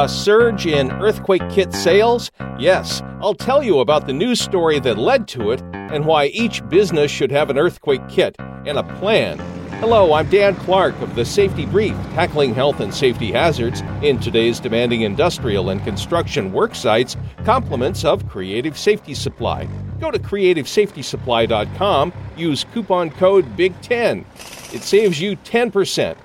A surge in earthquake kit sales? Yes, I'll tell you about the news story that led to it and why each business should have an earthquake kit and a plan. Hello, I'm Dan Clark of The Safety Brief, tackling health and safety hazards in today's demanding industrial and construction work sites, compliments of Creative Safety Supply. Go to creativesafetysupply.com, use coupon code BIG10. It saves you 10%.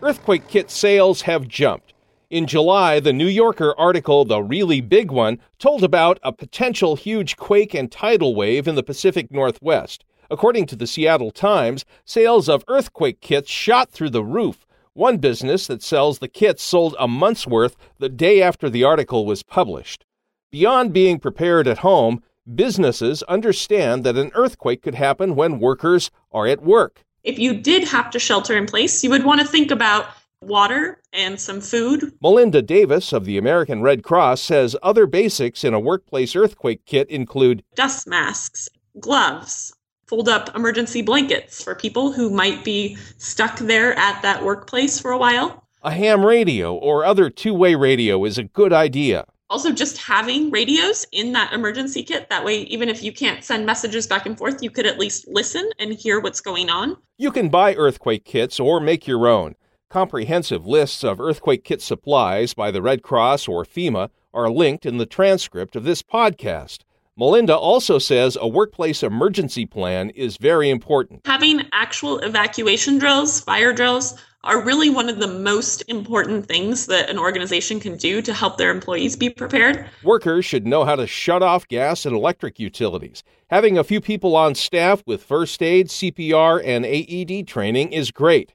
Earthquake kit sales have jumped. In July, the New Yorker article, The Really Big One, told about a potential huge quake and tidal wave in the Pacific Northwest. According to the Seattle Times, sales of earthquake kits shot through the roof. One business that sells the kits sold a month's worth the day after the article was published. Beyond being prepared at home, businesses understand that an earthquake could happen when workers are at work. If you did have to shelter in place, you would want to think about water and some food. Melinda Davis of the American Red Cross says other basics in a workplace earthquake kit include dust masks, gloves, fold-up emergency blankets for people who might be stuck there at that workplace for a while. A ham radio or other two-way radio is a good idea. Also, just having radios in that emergency kit. That way, even if you can't send messages back and forth, you could at least listen and hear what's going on. You can buy earthquake kits or make your own. Comprehensive lists of earthquake kit supplies by the Red Cross or FEMA are linked in the transcript of this podcast. Melinda also says a workplace emergency plan is very important. Having actual evacuation drills, fire drills, are really one of the most important things that an organization can do to help their employees be prepared. Workers should know how to shut off gas and electric utilities. Having a few people on staff with first aid, CPR, and AED training is great.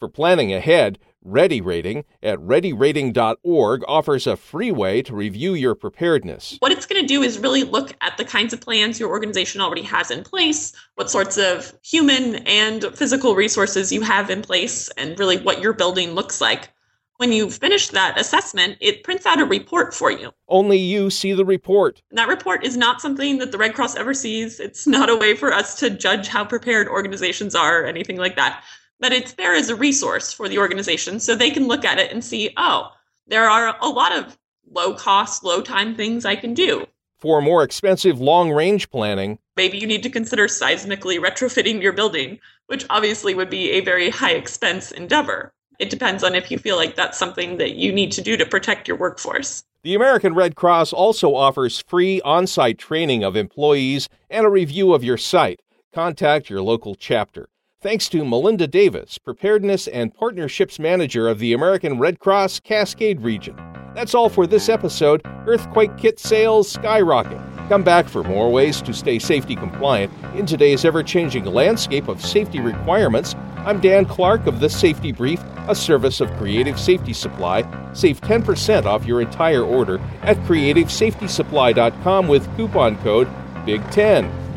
For planning ahead, ReadyRating at ReadyRating.org offers a free way to review your preparedness. What it's going to do is really look at the kinds of plans your organization already has in place, what sorts of human and physical resources you have in place, and really what your building looks like. When you finish that assessment, it prints out a report for you. Only you see the report. And that report is not something that the Red Cross ever sees. It's not a way for us to judge how prepared organizations are or anything like that. But it's there as a resource for the organization so they can look at it and see, oh, there are a lot of low-cost, low-time things I can do. For more expensive long-range planning, maybe you need to consider seismically retrofitting your building, which obviously would be a very high-expense endeavor. It depends on if you feel like that's something that you need to do to protect your workforce. The American Red Cross also offers free on-site training of employees and a review of your site. Contact your local chapter. Thanks to Melinda Davis, Preparedness and Partnerships Manager of the American Red Cross Cascade Region. That's all for this episode. Earthquake kit sales skyrocket. Come back for more ways to stay safety compliant in today's ever-changing landscape of safety requirements. I'm Dan Clark of The Safety Brief, a service of Creative Safety Supply. Save 10% off your entire order at creativesafetysupply.com with coupon code BIG10.